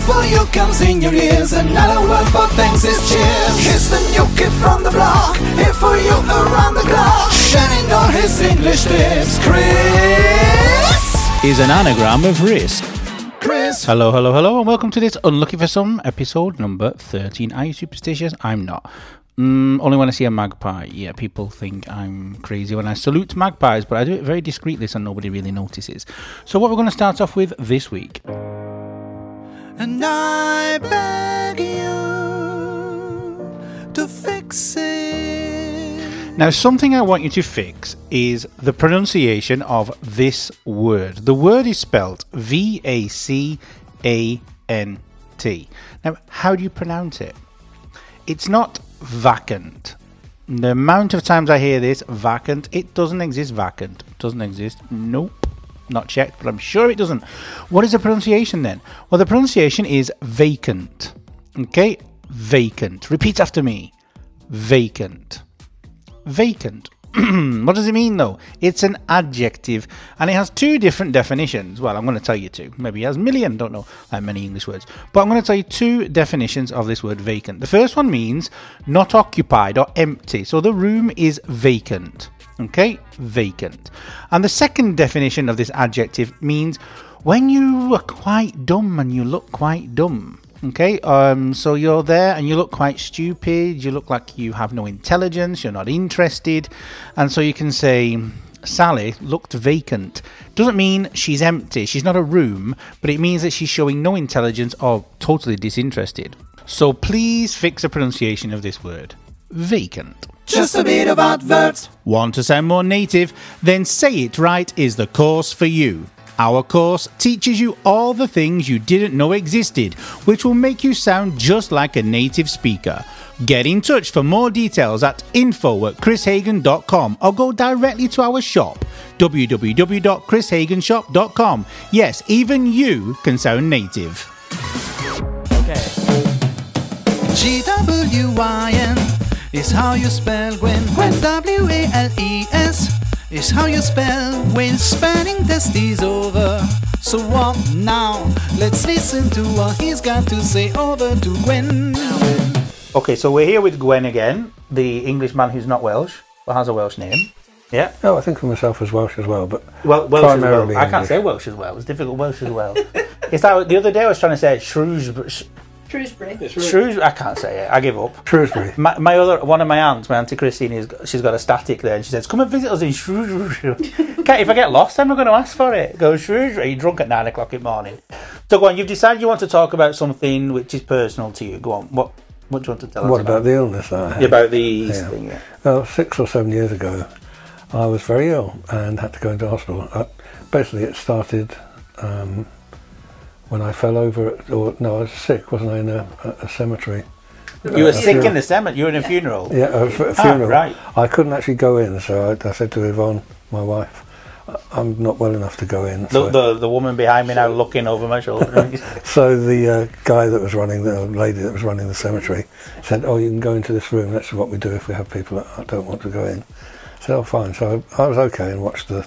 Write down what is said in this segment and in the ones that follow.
for you comes in your ears, another word for thanks is cheers. Here's the new kid from the block, here for you around the clock, shining all his English tips. Chris is an anagram of risk. Chris. Hello, and welcome to this Unlucky for Some episode number 13. Are you superstitious? I'm not. Only when I see a magpie. Yeah, people think I'm crazy when I salute magpies, but I do it very discreetly so nobody really notices. So what we're going to start off with this week. And I beg you to fix it. Now, something I want you to fix is the pronunciation of this word. The word is spelled V-A-C-A-N-T. Now, how do you pronounce it? It's not vacant. The amount of times I hear this, vacant, it doesn't exist, vacant. Doesn't exist. Nope. Not checked, but I'm sure it doesn't. What is the pronunciation then? Well, the pronunciation is vacant. Okay? Vacant. Repeat after me. Vacant. Vacant. What does it mean though? It's an adjective and it has two different definitions. Well, I'm going to tell you two. Maybe it has a million, don't know, like many English words. But I'm going to tell you two definitions of this word vacant. The first one means not occupied or empty. So the room is vacant. Okay? Vacant. And the second definition of this adjective means when you are quite dumb and you look quite dumb. Okay, so you're there and you look quite stupid, you look like you have no intelligence, you're not interested, and so you can say, Sally looked vacant. Doesn't mean she's empty, she's not a room, but it means that she's showing no intelligence or totally disinterested. So please fix the pronunciation of this word. Vacant. Just a bit of adverts. Want to sound more native? Then Say It Right is the course for you. Our course teaches you all the things you didn't know existed, which will make you sound just like a native speaker. Get in touch for more details at info@chrishagen.com or go directly to our shop, www.chrishagenshop.com. Yes, even you can sound native. Okay. G-W-Y-N is how you spell Gwen. Gwen. W-A-L-E-S is how you spell when spelling test is over. So what now? Let's listen to what he's got to say over to Gwen. Okay, so we're here with Gwen again, the Englishman who's not Welsh, but has a Welsh name. Yeah. No, I think of myself as Welsh as well, but well, Welsh primarily as well. I can't say Welsh as well. It's difficult. Welsh as well. It's like the other day I was trying to say Shrewsbury. Shrewsbury. I can't say it. I give up. Shrewsbury. My other one of my aunts, my auntie Christine, she's got a static there, and she says, "Come and visit us in Shrewsbury." If I get lost, I'm not going to ask for it. Go Shrewsbury. You're drunk at 9 o'clock in the morning. So go on. You've decided you want to talk about something which is personal to you. Go on. What do you want to tell us? What about the illness that I had? About the thing. Yeah. Well, 6 or 7 years ago, I was very ill and had to go into hospital. Basically, it started. When I fell over, I was sick, wasn't I, in a cemetery. You were sick in the cemetery? You were in a funeral? Yeah, a funeral. Ah, right. I couldn't actually go in, so I said to Yvonne, my wife, I'm not well enough to go in. The woman behind me now looking over my shoulder. So the guy that was running, the lady that was running the cemetery, said, "Oh, you can go into this room, that's what we do if we have people that don't want to go in." I said, "Oh, fine." So I was okay and watched the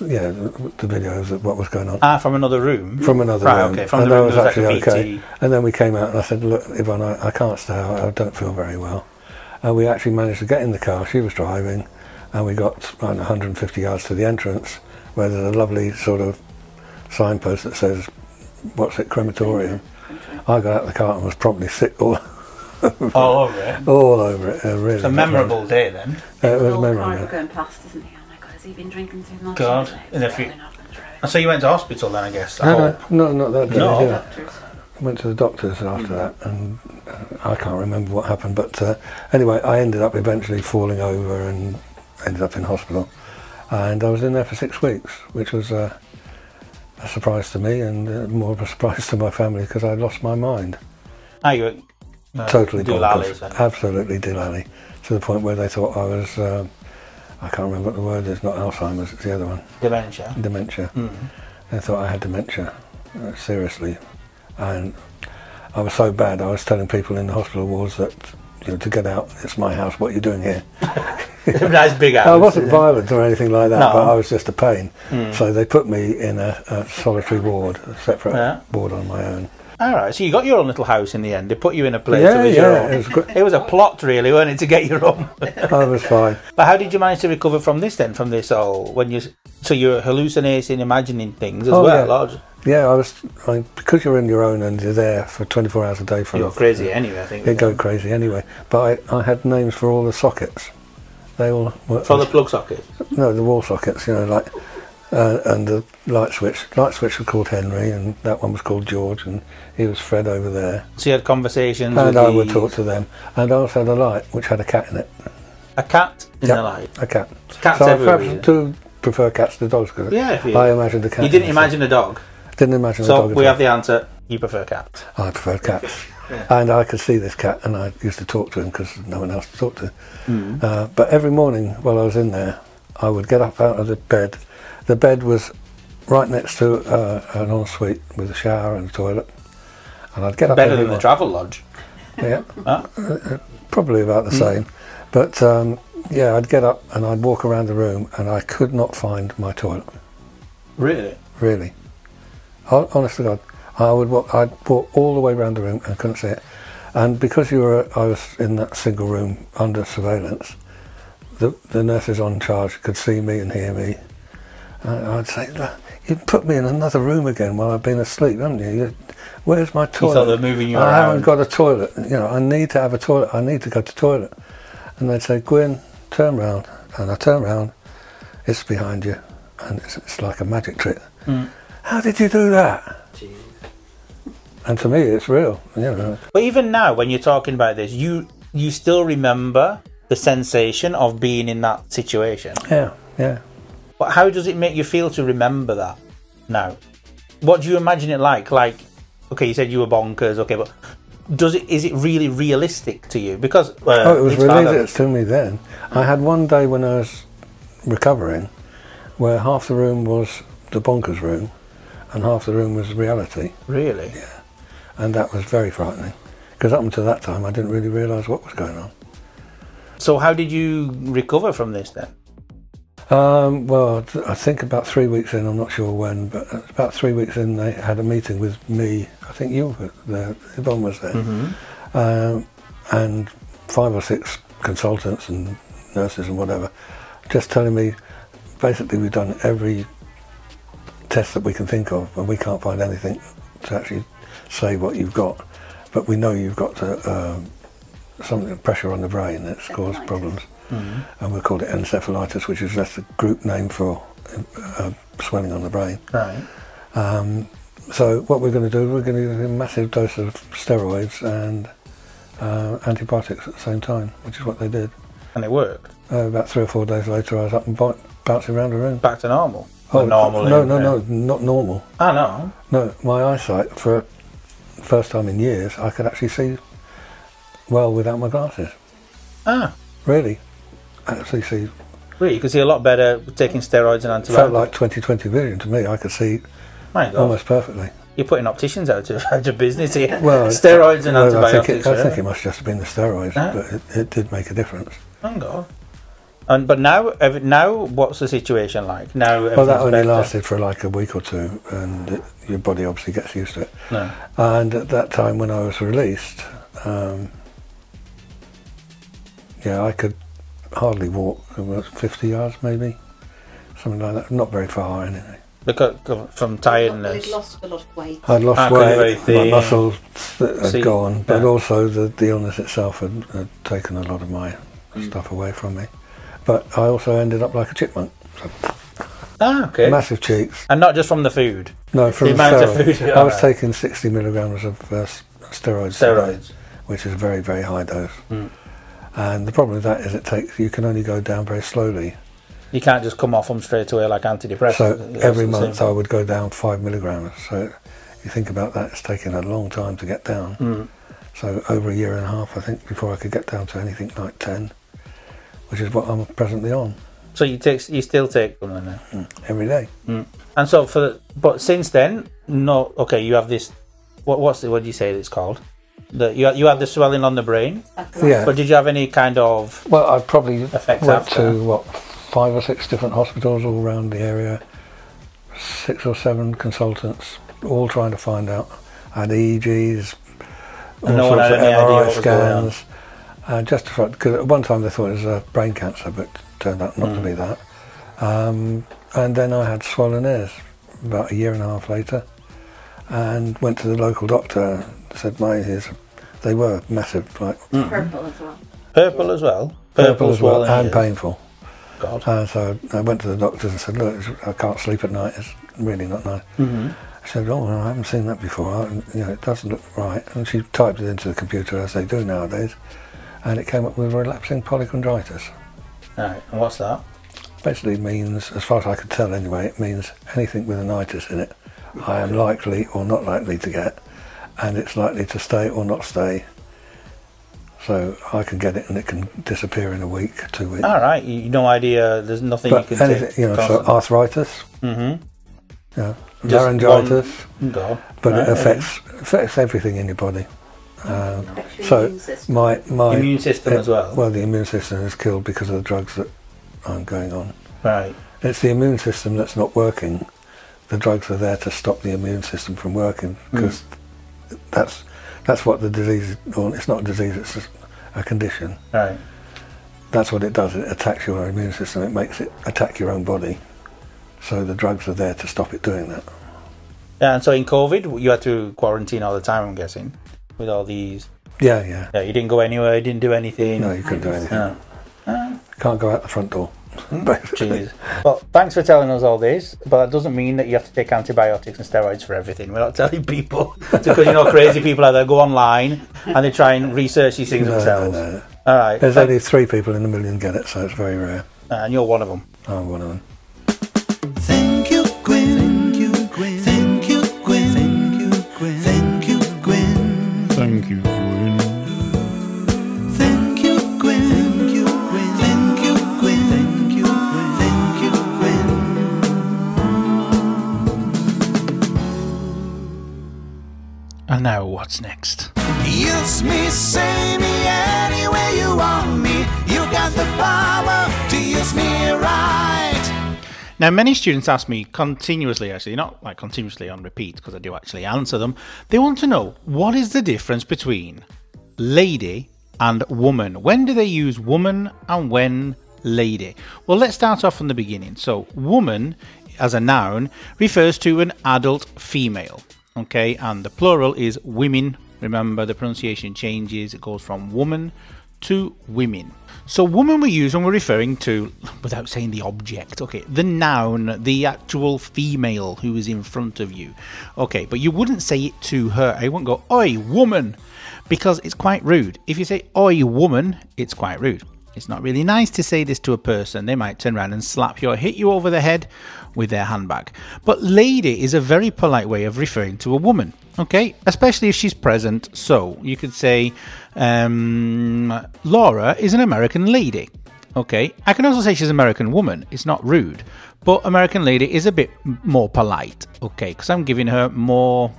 videos of what was going on. From another room? From another room. Okay. From and the room I was actually like okay. And then we came out and I said, "Look, Yvonne, I can't stay out, I don't feel very well." And we actually managed to get in the car, she was driving, and we got 150 yards to the entrance, where there's a lovely sort of signpost that says, what's it, crematorium. Okay. I got out of the car and was promptly sick all over it. Really. It's a memorable day then. It was memorable. Going past, isn't he? Oh my God, has he been drinking too much? God. And so you went to hospital then, I guess? No, not that day. No. Yeah. I went to the doctors after that, and I can't remember what happened. But anyway, I ended up eventually falling over and ended up in hospital. And I was in there for 6 weeks, which was a surprise to me and more of a surprise to my family because I'd lost my mind. Now you were totally delally. Absolutely delally, to the point where they thought I was, I can't remember what the word is, not Alzheimer's, it's the other one. Dementia. Dementia. Mm-hmm. They thought I had dementia, seriously. And I was so bad, I was telling people in the hospital wards that, you know, to get out, it's my house, what are you doing here? That's big hours. I wasn't violent or anything like that, but I was just a pain. Mm. So they put me in a solitary ward, a separate ward on my own. All right, so you got your own little house in the end. They put you in a place that was your own. It was a plot, really, wasn't it, to get your own? I was fine. But how did you manage to recover from this then, from this all? So you're hallucinating, imagining things as well? Yeah. Yeah, I mean, because you're in your own and you're there for 24 hours a day. You're crazy anyway, I think. You'd go crazy anyway. But I had names for all the sockets. They all were... For the plug sockets? No, the wall sockets, you know, like... and the light switch. Light switch was called Henry, and that one was called George, and he was Fred over there. So you had conversations and with I would talk to them. And I also had a light, which had a cat in it. A cat in the light? A cat. Cats everywhere. So I do prefer cats to dogs, because I imagined a cat. You didn't imagine a dog? Didn't imagine a dog. So we have the answer, you prefer cats. I preferred cats. And I could see this cat, and I used to talk to him because no one else to talk to. Mm. But every morning while I was in there, I would get up out of the bed. The bed was right next to an ensuite with a shower and a toilet. And I'd get up better than the travel lodge. Yeah. Probably about the same. But yeah, I'd get up and I'd walk around the room, and I could not find my toilet. Really? Really. Honest to God, I'd walk all the way around the room and couldn't see it. And because I was in that single room under surveillance, the nurses on charge could see me and hear me. And I'd say, "You've put me in another room again while I've been asleep, haven't you? Where's my toilet? You thought they're moving you around. I haven't got a toilet. You know, I need to have a toilet. I need to go to the toilet." And they'd say, "Gwyn, turn round." And I turn round. It's behind you, and it's like a magic trick. Mm. How did you do that? Jeez. And to me, it's real. You know. But even now, when you're talking about this, you still remember the sensation of being in that situation. Yeah, yeah. But how does it make you feel to remember that now? What do you imagine it like? Like, okay, you said you were bonkers. Okay, but is it really realistic to you? Because it was realistic to me then. I had one day when I was recovering, where half the room was the bonkers room. And half the room was reality. Really? Yeah. And that was very frightening. Because up until that time, I didn't really realise what was going on. So how did you recover from this then? Well, I think about 3 weeks in, I'm not sure when, but about 3 weeks in, they had a meeting with me. I think you were there, Yvonne was there. Mm-hmm. And 5 or 6 consultants and nurses and whatever, just telling me, basically, we've done every test that we can think of, and we can't find anything to actually say what you've got, but we know you've got something, pressure on the brain that's caused problems. Mm-hmm. And we called it encephalitis, which is just a group name for swelling on the brain. Right. So what we're going to do, we're going to give a massive dose of steroids and antibiotics at the same time, which is what they did. And it worked? About 3 or 4 days later, I was up and bouncing around the room. Back to normal? Oh, no, not normal. Oh, no? No, my eyesight, for the first time in years, I could actually see well without my glasses. Ah. Really? Actually see. Really? You could see a lot better taking steroids and antibiotics? It felt like 20/20 vision to me. I could see almost perfectly. You're putting opticians out of business here. Well, steroids and antibiotics. I think it must just have been the steroids, but it did make a difference. Thank God. But now, what's the situation like? Now, well, that only lasted for like a week or two, and your body obviously gets used to it. No. And at that time, when I was released, I could hardly walk. It was 50 yards, maybe, something like that. Not very far, anyway. Because from tiredness, I'd lost a lot of weight. I'd lost weight. My muscles had gone, but also the illness itself had taken a lot of my stuff away from me. But I also ended up like a chipmunk. Okay. Massive cheeks. And not just from the food? No, from the steroids. I was taking 60 milligrams of steroids. Steroids. Which is a very, very high dose. Mm. And the problem with that is you can only go down very slowly. You can't just come off them straight away like antidepressants. So every month I would go down 5 milligrams. So you think about that, it's taken a long time to get down. Mm. So over a year and a half, I think, before I could get down to anything like 10, which is what I'm presently on. So you still take them now? Mm. Every day. Mm. And so but since then, no, okay, you have this, what do you say it's called? You had the swelling on the brain, yeah. But did you have any kind of I've probably went to, 5 or 6 different hospitals all around the area, 6 or 7 consultants, all trying to find out. I had EEGs, all no sorts of MRI scans, just to try, because at one time they thought it was brain cancer, but it turned out not to be that. And then I had swollen ears about a year and a half later, and went to the local doctor. Said my ears, they were massive, like purple as well. Purple as well. Purple as well, and painful. God. And so I went to the doctors and said, "Look, I can't sleep at night. It's really not nice." Mm-hmm. I said, "Oh, I haven't seen that before. It doesn't look right." And she typed it into the computer, as they do nowadays, and it came up with relapsing polychondritis. Right, and what's that? Basically means, as far as I could tell anyway, it means anything with an itis in it, I am likely or not likely to get. And it's likely to stay or not stay. So I can get it and it can disappear in a week, 2 weeks. All right, no idea, there's nothing but you can take. So arthritis, laryngitis, but it affects everything in your body. So my immune system as well. Well, the immune system is killed because of the drugs that I'm going on. Right. It's the immune system that's not working. The drugs are there to stop the immune system from working because that's what the disease, well, it's not a disease, it's just a condition. Right. That's what it does, it attacks your immune system, it makes it attack your own body. So the drugs are there to stop it doing that. Yeah, and so in COVID, you had to quarantine all the time, I'm guessing, with all these... Yeah, you didn't go anywhere, you didn't do anything. No, you couldn't do anything. No. Can't go out the front door. Jeez. Well, thanks for telling us all this, but that doesn't mean that you have to take antibiotics and steroids for everything. We're not telling people, because crazy people out there go online and they try and research these things themselves. No. All right. There's only 3 people in a million get it, so it's very rare. And you're one of them. I'm one of them. Thank you, Gwyn. Thank you, Gwyn. Thank you, Gwyn. Thank you, Gwyn. Thank you, Gwyn. Thank you. And now, what's next? Use me, say me any way you want me. You got the power to use me right. Now, many students ask me continuously, actually, not like continuously on repeat, because I do actually answer them. They want to know, what is the difference between lady and woman? When do they use woman and when lady? Well, let's start off from the beginning. So, woman, as a noun, refers to an adult female. Okay, and the plural is women. Remember, the pronunciation changes. It goes from woman to women. So woman we use when we're referring to, without saying the object, okay, the noun, the actual female who is in front of you. Okay, but you wouldn't say it to her. I wouldn't go, oi, woman, because it's quite rude. If you say, oi, woman, it's quite rude. It's not really nice to say this to a person. They might turn around and slap you or hit you over the head with their handbag. But lady is a very polite way of referring to a woman, okay? Especially if she's present. So you could say, Laura is an American lady, okay? I can also say she's an American woman. It's not rude. But American lady is a bit more polite, okay? Because I'm giving her more,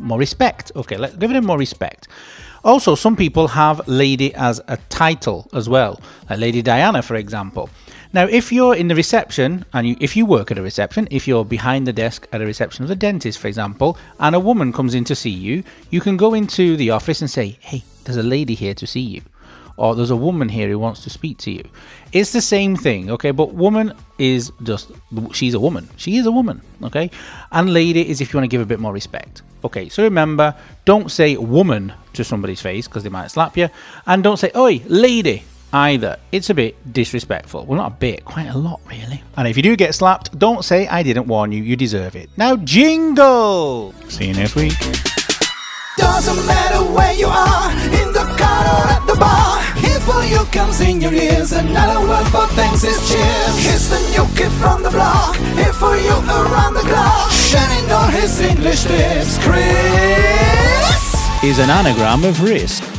more respect. Okay, let's give her more respect. Also, some people have lady as a title as well, like Lady Diana, for example. Now, if you're in the reception, and if you work at a reception, if you're behind the desk at a reception of the dentist, for example, and a woman comes in to see you, you can go into the office and say, hey, there's a lady here to see you, or there's a woman here who wants to speak to you. It's the same thing, okay, but woman is just, she's a woman. She is a woman, okay? And lady is if you want to give a bit more respect. Okay, so remember, don't say woman to somebody's face because they might slap you. And don't say, oi, lady, either. It's a bit disrespectful. Well, not a bit, quite a lot, really. And if you do get slapped, don't say, I didn't warn you, you deserve it. Now, jingle! See you next week. Doesn't matter where you are, in the car or at the bar. If for you comes in your ears. Another word for thanks is cheers. He's the new kid from the block, here for you around the clock, shining all his English tips. Chris is an anagram of risk.